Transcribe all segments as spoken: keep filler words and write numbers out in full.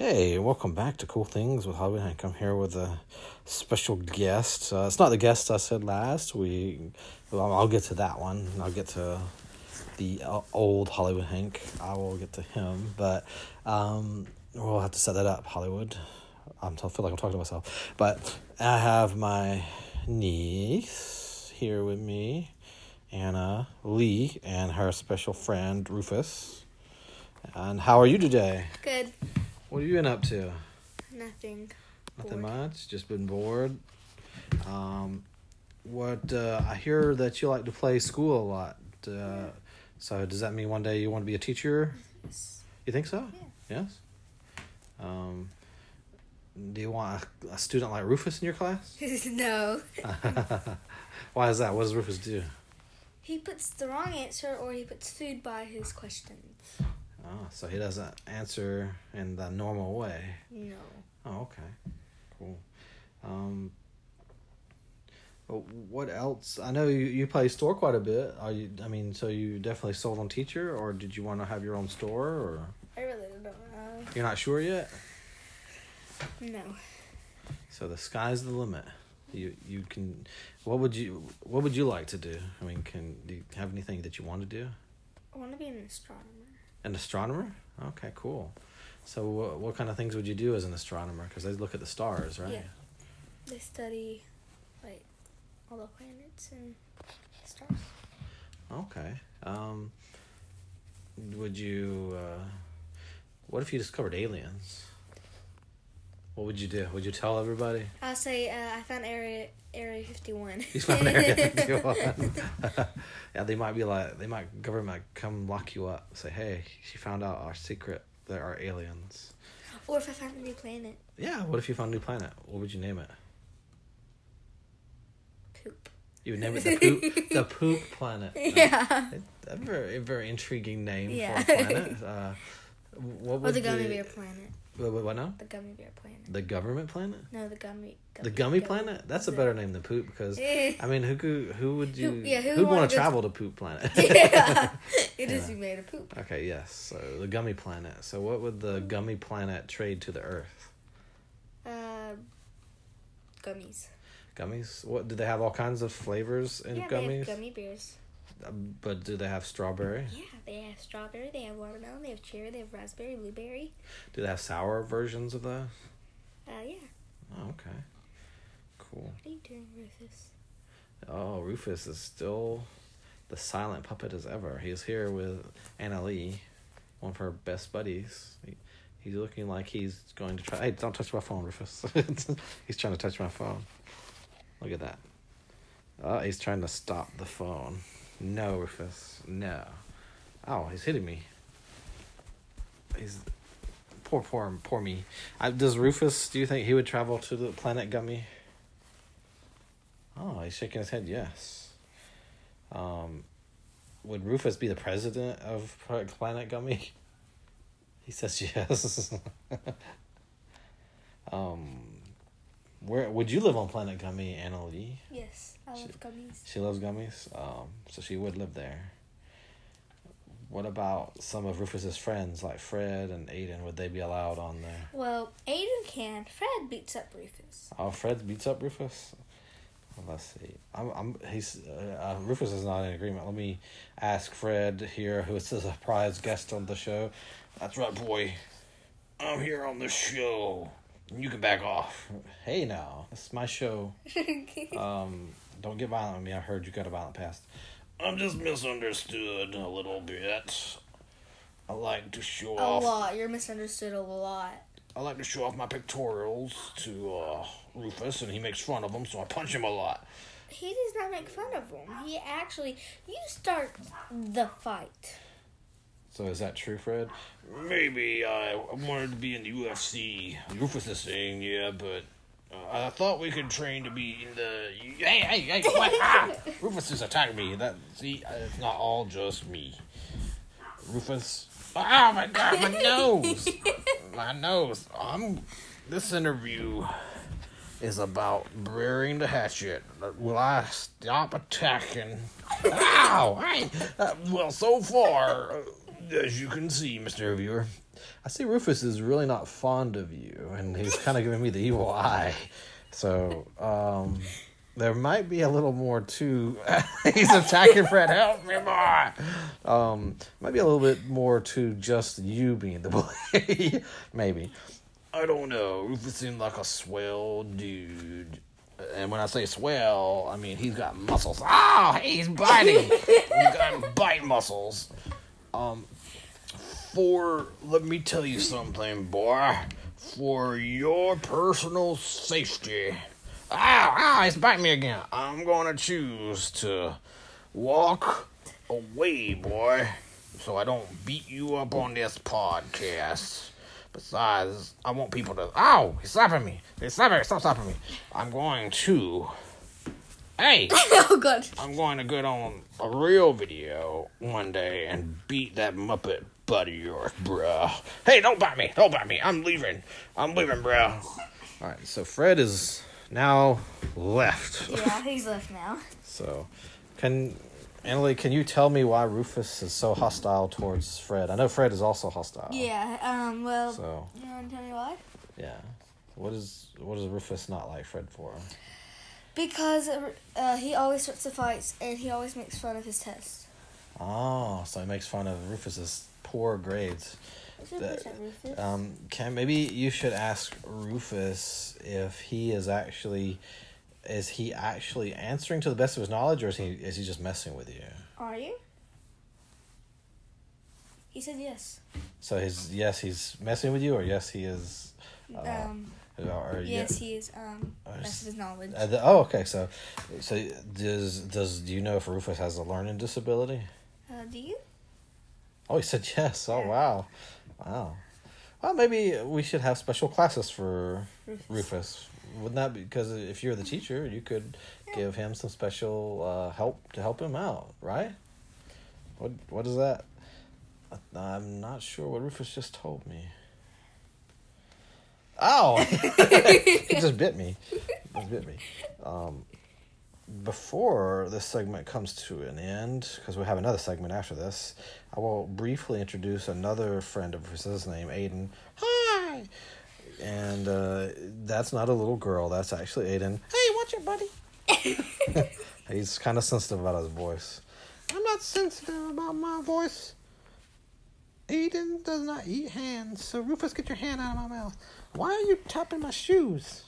Hey, welcome back to Cool Things with Hobby Hank. I'm here with a special guest. Uh, it's not the guest I said last week. Well, I'll get to that one. I'll get to the uh, old Hollywood Hank. I will get to him, but um, we'll have to set that up, Hollywood. I'm, I feel like I'm talking to myself. But I have my niece here with me, Annalee, and her special friend, Rufus. And how are you today? Good. What have you been up to? Nothing. Nothing bored. Much? Just been bored? Um, what, uh, I hear that you like to play school a lot. Uh, yeah. So does that mean one day you want to be a teacher? Yes. You think so? Yeah. Yes? Um, do you want a, a student like Rufus in your class? No. Why is that? What does Rufus do? He puts the wrong answer or he puts food by his questions. Oh, so he doesn't answer in the normal way. No. Oh, okay. Cool. Um, what else? I know you, you play store quite a bit. Are you? I mean, so you definitely sold on teacher, or did you want to have your own store? Or I really don't know. You're not sure yet? No. So the sky's the limit. You you can. What would you What would you like to do? I mean, can do you have anything that you want to do? I want to be an astronomer. An astronomer? Okay, cool. So what, what kind of things would you do as an astronomer? Because they look at the stars, right? Yeah. They study, like, all the planets and stars. Okay. Um, would you, uh, what if you discovered aliens? What would you do? Would you tell everybody? I'll say, uh, I found Area Area fifty-one. You found Area fifty-one. Yeah, they might be like, they might, government might come lock you up. Say, hey, she found out our secret. There are aliens. Or if I found a new planet. Yeah, what if you found a new planet? What would you name it? Poop. You would name it the poop, the poop planet. Yeah. A very, very intriguing name yeah. for a planet. Uh, what would or the gummy bear planet. What, what, what now? The gummy bear planet. The government planet? No, the gummy. gummy the gummy, gummy planet? That's a better name than poop because, I mean, who could, who would you, who, yeah, who who'd want to travel to poop planet? Yeah. It yeah. is you made a poop. Okay, yes. So the gummy planet. So what would the gummy planet trade to the earth? Uh, gummies. Gummies? What, do they have all kinds of flavors in yeah, gummies? Yeah, they have gummy bears. But do they have strawberry? Yeah, they have strawberry, they have watermelon, they have cherry, they have raspberry, blueberry. Do they have sour versions of those? Uh, yeah. Oh, okay. Cool. What are you doing, Rufus? Oh, Rufus is still the silent puppet as ever. He's here with Annalee, one of her best buddies. He, he's looking like he's going to try... Hey, don't touch my phone, Rufus. He's trying to touch my phone. Look at that. Oh, he's trying to stop the phone. No, Rufus. No. Oh, he's hitting me. He's poor, poor, poor me. I, does Rufus? Do you think he would travel to the planet Gummy? Oh, he's shaking his head. Yes. Um, would Rufus be the president of Planet Gummy? He says yes. um, where would you live on Planet Gummy, Annalee? Yes. I love she, gummies. She loves gummies, um, so she would live there. What about some of Rufus's friends, like Fred and Aiden? Would they be allowed on there? Well, Aiden can. Fred beats up Rufus. Oh, Fred beats up Rufus. Well, let's see. I'm. I'm. He's. Uh, Rufus is not in agreement. Let me ask Fred here, who is a surprise guest on the show. That's right, boy. I'm here on the show. You can back off. Hey, now. It's my show. um, don't get violent with me. I heard you got a violent past. I'm just misunderstood a little bit. I like to show a off... A lot. You're misunderstood a lot. I like to show off my pictorials to uh, Rufus, and he makes fun of them, so I punch him a lot. He does not make fun of them. He actually... You start the fight. So is that true, Fred? Maybe I wanted to be in the U F C. Rufus is saying, yeah, but uh, I thought we could train to be in the... Hey, hey, hey, what? Ah! Rufus is attacking me. That See, it's not all just me. Rufus... Oh, my God, my nose! My nose. I'm... This interview is about burying the hatchet. Will I stop attacking? Ow! Hey! Uh, well, so far... As you can see, Mister Viewer, I see Rufus is really not fond of you, and he's kind of giving me the evil eye. So, um, there might be a little more to... he's attacking Fred. Help me more! Um, might be a little bit more to just you being the bully. Maybe. I don't know. Rufus seemed like a swell dude. And when I say swell, I mean he's got muscles. Oh, he's biting! He's got bite muscles. Um, for, let me tell you something, boy. For your personal safety... Ow, ow, he's biting me again. I'm gonna choose to walk away, boy, so I don't beat you up on this podcast. Besides, I want people to... Ow, he's slapping me. He's slapping me. Stop slapping me. I'm going to... Hey! Oh, God. I'm going to get on a real video one day and beat that Muppet butt of yours, bruh. Hey, don't bite me. Don't bite me. I'm leaving. I'm leaving, bruh. All right, so Fred is... now left. Yeah, he's left now. So, can Annalee, can you tell me why Rufus is so hostile towards Fred? I know Fred is also hostile. Yeah. Um. Well. So, you want to tell me why? Yeah. What is what is Rufus not like Fred for? Because uh, he always starts the fights and he always makes fun of his tests. Oh, so he makes fun of Rufus's poor grades. That, um, can maybe you should ask Rufus if he is actually is he actually answering to the best of his knowledge, or is he is he just messing with you? Are you? He said yes. So his yes he's messing with you, or yes he is. Uh, um. Or, yes, yeah, he is. Um, best of his knowledge. Uh, the, oh, okay. So, so does does do you know if Rufus has a learning disability? Uh, do you? Oh, he said yes. Oh, yeah. Wow. Wow. Well, maybe we should have special classes for Rufus. Rufus. Wouldn't that be... Because if you're the teacher, you could yeah. give him some special uh, help to help him out, right? What What is that? I'm not sure what Rufus just told me. Ow! He just bit me. He just bit me. Um, before this segment comes to an end, because we have another segment after this, I will briefly introduce another friend of his name, Aiden. Hi! And uh, that's not a little girl. That's actually Aiden. Hey, watch it, buddy. He's kind of sensitive about his voice. I'm not sensitive about my voice. Aiden does not eat hands. So, Rufus, get your hand out of my mouth. Why are you tapping my shoes?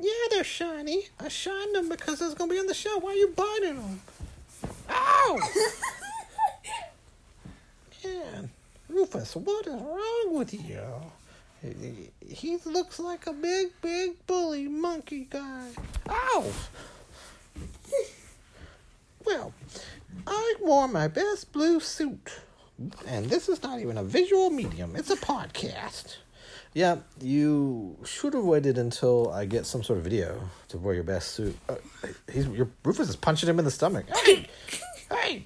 Yeah, they're shiny. I shined them because it's going to be on the show. Why are you biting them? Ow! Man, Rufus, what is wrong with you? He, he looks like a big, big bully monkey guy. Ow! Well, I wore my best blue suit. And this is not even a visual medium. It's a podcast. Yeah, you should have waited until I get some sort of video to wear your best suit. Uh, he's, your, Rufus is punching him in the stomach. Hey! Hey!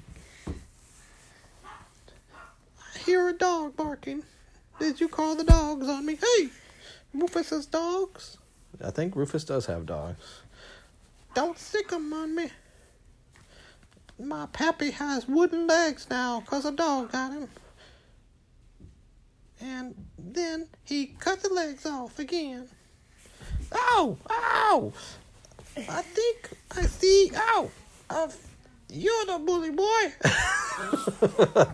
I hear a dog barking. Did you call the dogs on me? Hey! Rufus has dogs. I think Rufus does have dogs. Don't stick them on me. My pappy has wooden legs now because a dog got him. And then he cut the legs off again. Ow! Ow! I think I see... Ow! I've, you're the bully boy!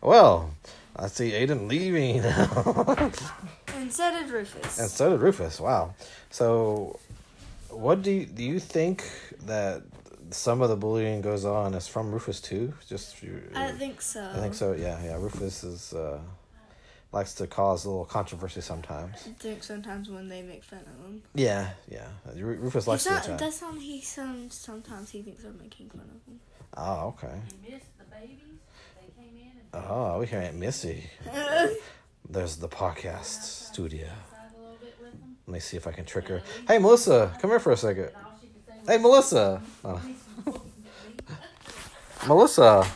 Well, I see Aiden leaving now. And so did Rufus. And so did Rufus, wow. So, what do you, do you think that some of the bullying goes on is from Rufus too? Just you, I don't think so. I think so, yeah. yeah. Rufus is... Uh, likes to cause a little controversy sometimes. I think sometimes when they make fun of him. Yeah, yeah. Rufus likes not, to that's how he sounds. Sometimes he thinks they're making fun of him. Oh, okay. You missed the babies. They came in. And oh, we hear Aunt Missy. There's the podcast studio. Let me see if I can trick her. Hey, Melissa, come here for a second. Hey, Melissa. Oh. Melissa.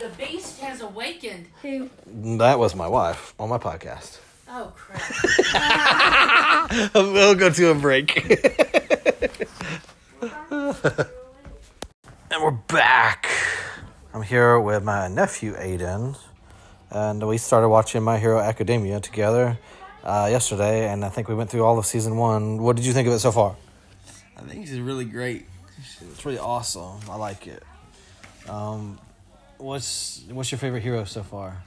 The beast has awakened. Who? That was my wife on my podcast. Oh, crap. We'll go to a break. And we're back. I'm here with my nephew, Aiden. and we started watching My Hero Academia together uh, yesterday, and I think we went through all of season one. What did you think of it so far? I think it's really great. It's really awesome. I like it. Um, what's what's your favorite hero so far?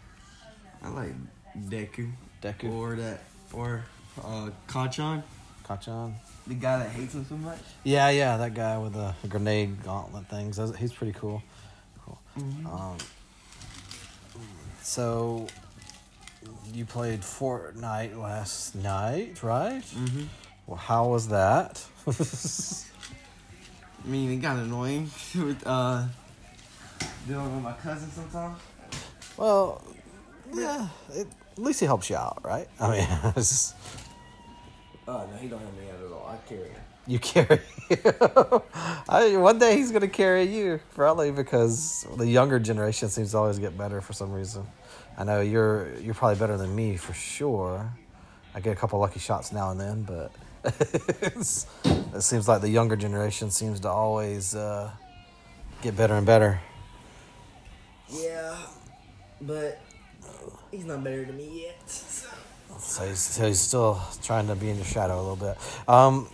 I like Deku. Deku. Or that, or uh, Kacchan. Kacchan. The guy that hates him so much? Yeah, yeah, that guy with the grenade gauntlet things. He's pretty cool. Cool. Mm-hmm. Um, so, you played Fortnite last night, right? Mm-hmm. Well, how was that? I mean, it got annoying with uh, dealing with my cousin sometimes. Well, yeah, it, at least he helps you out, right? I mean, it's just... Oh, no, he don't help me out at all. I carry him. You carry him. I, one day he's going to carry you, probably, because the younger generation seems to always get better for some reason. I know you're you're probably better than me for sure. I get a couple lucky shots now and then, but it's, it seems like the younger generation seems to always uh, get better and better. Yeah, but he's not better than me yet, so... So he's, so he's still trying to be in your shadow a little bit. Um,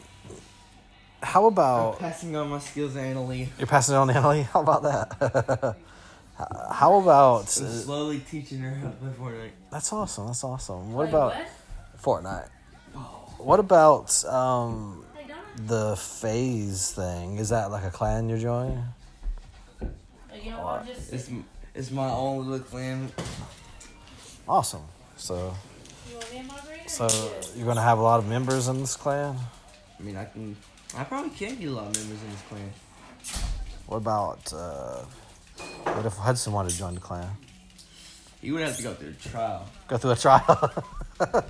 how about... I'm passing on my skills to Annalee. You're passing it on to Annalee? How about that? How about... I'm slowly teaching her how to play Fortnite. That's awesome. That's awesome. What about Fortnite? What about um, the FaZe thing? Is that like a clan you're joining? You know, or... just... It's, it's my own little clan. Awesome. So... So, you're going to have a lot of members in this clan? I mean, I can... I probably can get a lot of members in this clan. What about, uh... What if Hudson wanted to join the clan? He would have to go through a trial. Go through a trial? What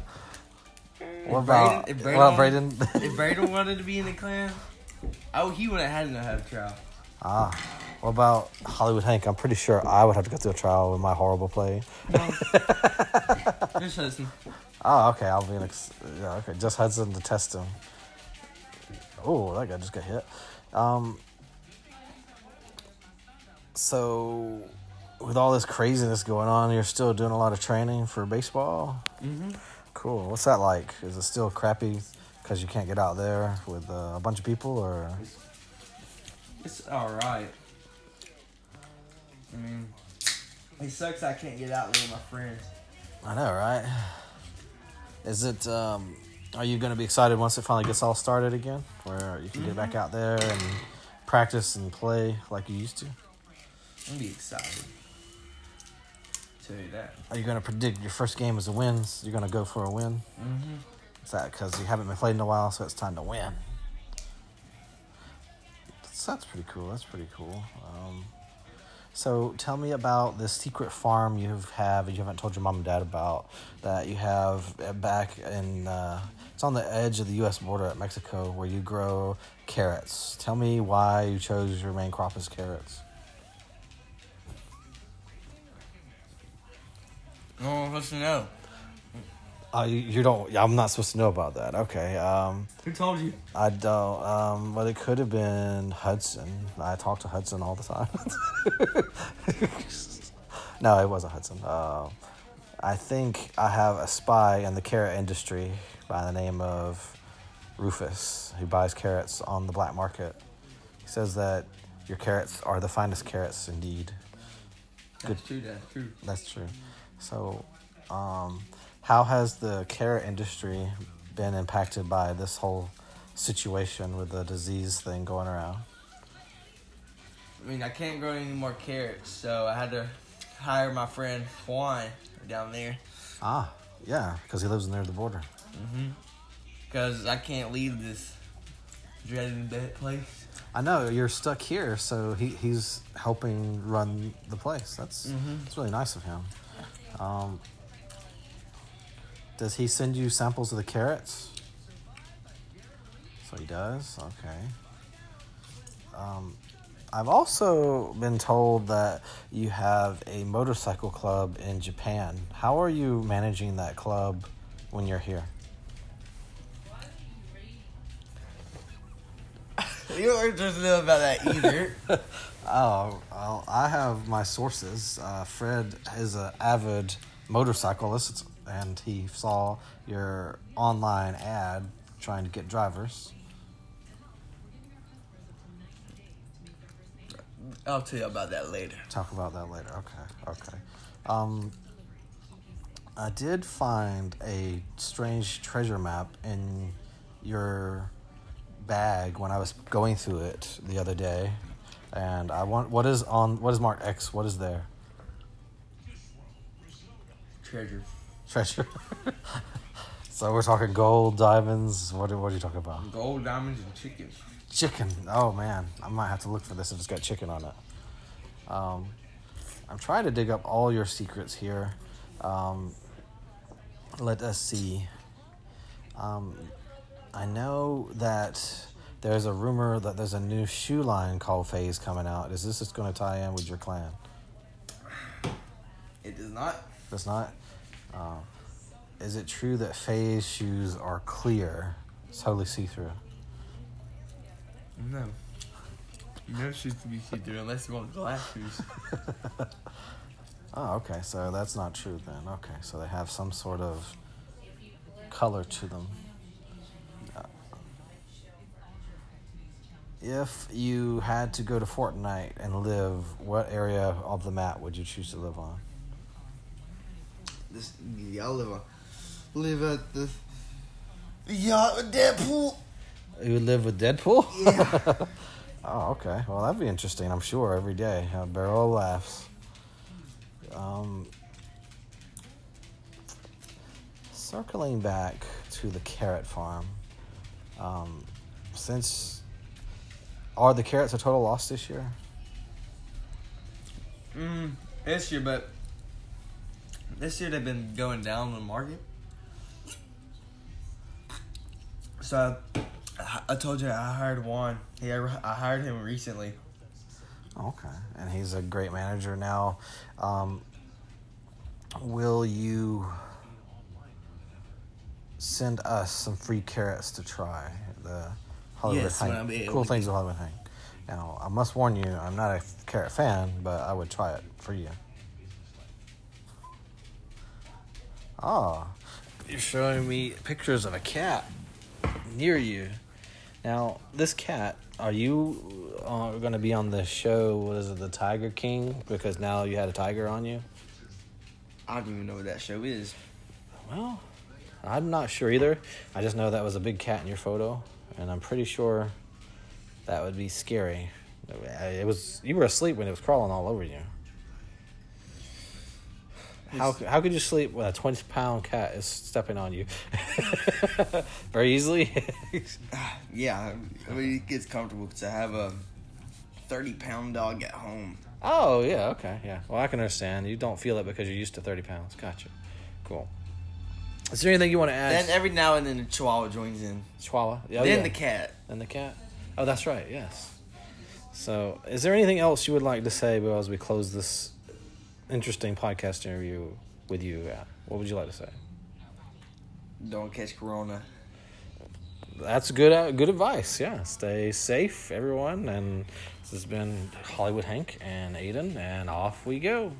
if about... Brayden, if Brayden, well, Brayden... If Brayden wanted to be in the clan, oh, he would have had to have a trial. Ah. What about Hollywood Hank? I'm pretty sure I would have to go through a trial with my horrible play. No. Just Hudson. Oh, okay. I'll be an ex- yeah, okay. Just Hudson to test him. Oh, that guy just got hit. Um. So, with all this craziness going on, you're still doing a lot of training for baseball? Mm-hmm. Cool. What's that like? Is it still crappy because you can't get out there with uh, a bunch of people, or? It's, it's all right. I mean, it sucks I can't get out with my friends. I know, right? Is it, um, are you going to be excited once it finally gets all started again? Where you can mm-hmm. get back out there and practice and play like you used to? I'm going to be excited. Tell you that. Are you going to predict your first game as a win? So you're going to go for a win? Mm-hmm. Is that because you haven't been played in a while, so it's time to win? That's, that's pretty cool. That's pretty cool. Um... So tell me about this secret farm you have and you haven't told your mom and dad about that you have back in, uh, it's on the edge of the U S border at Mexico where you grow carrots. Tell me why you chose your main crop as carrots. No one wants to know. Uh, you, you don't, I'm not supposed to know about that. Okay. Um, Who told you? I don't. Um, but it could have been Hudson. I talk to Hudson all the time. No, it wasn't Hudson. Uh, I think I have a spy in the carrot industry by the name of Rufus, who buys carrots on the black market. He says that your carrots are the finest carrots indeed. Good. That's true. That's true. That's true. So, um... how has the carrot industry been impacted by this whole situation with the disease thing going around? I mean, I can't grow any more carrots, so I had to hire my friend Juan down there. Ah, yeah, because he lives near the border. Mm-hmm. Because I can't leave this dreaded place. I know, you're stuck here, so he, he's helping run the place. That's, mm-hmm. that's really nice of him. Um... Does he send you samples of the carrots? So he does? Okay. Um, I've also been told that you have a motorcycle club in Japan. How are you managing that club when you're here? You aren't just know about that either. Oh, well, I have my sources. Uh, Fred is an avid motorcyclist, and he saw your online ad trying to get drivers. I'll tell you about that later. Talk about that later. Okay, okay. Um, I did find a strange treasure map in your bag when I was going through it the other day, and I want what is on what is marked X? What is there? Treasure. Treasure. So we're talking gold, diamonds. What what are you talking about? Gold, diamonds, and chicken. Chicken. Oh man, I might have to look for this if it's got chicken on it. Um, I'm trying to dig up all your secrets here. Um, let us see. Um, I know that there's a rumor that there's a new shoe line called FaZe coming out. Is this just going to tie in with your clan? It does not. Does not? Uh, is it true that FaZe shoes are clear? Totally see-through. No. No shoes to be see-through unless you want glass shoes. Oh, okay. So that's not true then. Okay. So they have some sort of color to them. If you had to go to Fortnite and live, what area of the map would you choose to live on? This y'all live on. Live at the y'all with Deadpool. You would live with Deadpool? Yeah. Oh, okay. Well, that'd be interesting. I'm sure every day. A barrel of laughs. Um, circling back to the carrot farm. Um, since. Are the carrots a total loss this year? Mm, this year, but this year they've been going down in the market. So I, I told you I hired Juan. He, I, I hired him recently. Okay, and he's a great manager now. Um, will you send us some free carrots to try? The Hollywood yes, Hank. When cool things with Hollywood Hank. Now, I must warn you, I'm not a carrot fan, but I would try it for you. Ah, you're showing me pictures of a cat near you. Now, this cat, are you uh, going to be on the show, what is it, The Tiger King? Because now you had a tiger on you? I don't even know what that show is. Well, I'm not sure either. I just know that was a big cat in your photo. And I'm pretty sure that would be scary. It was you were asleep when it was crawling all over you. How how could you sleep when a twenty pound cat is stepping on you? Very easily. Yeah, I mean it gets comfortable because I have a thirty pound dog at home. Oh yeah, okay, yeah. Well, I can understand. You don't feel it because you're used to thirty pounds. Gotcha. Cool. Is there anything you want to add? Then every now and then the chihuahua joins in. Chihuahua? Oh, then yeah. The cat. Then the cat. Oh, that's right, yes. So, is there anything else you would like to say as we close this interesting podcast interview with you? What would you like to say? Don't catch corona. That's good uh, good advice, yeah. Stay safe, everyone. And this has been Hollywood Hank and Aiden, and off we go.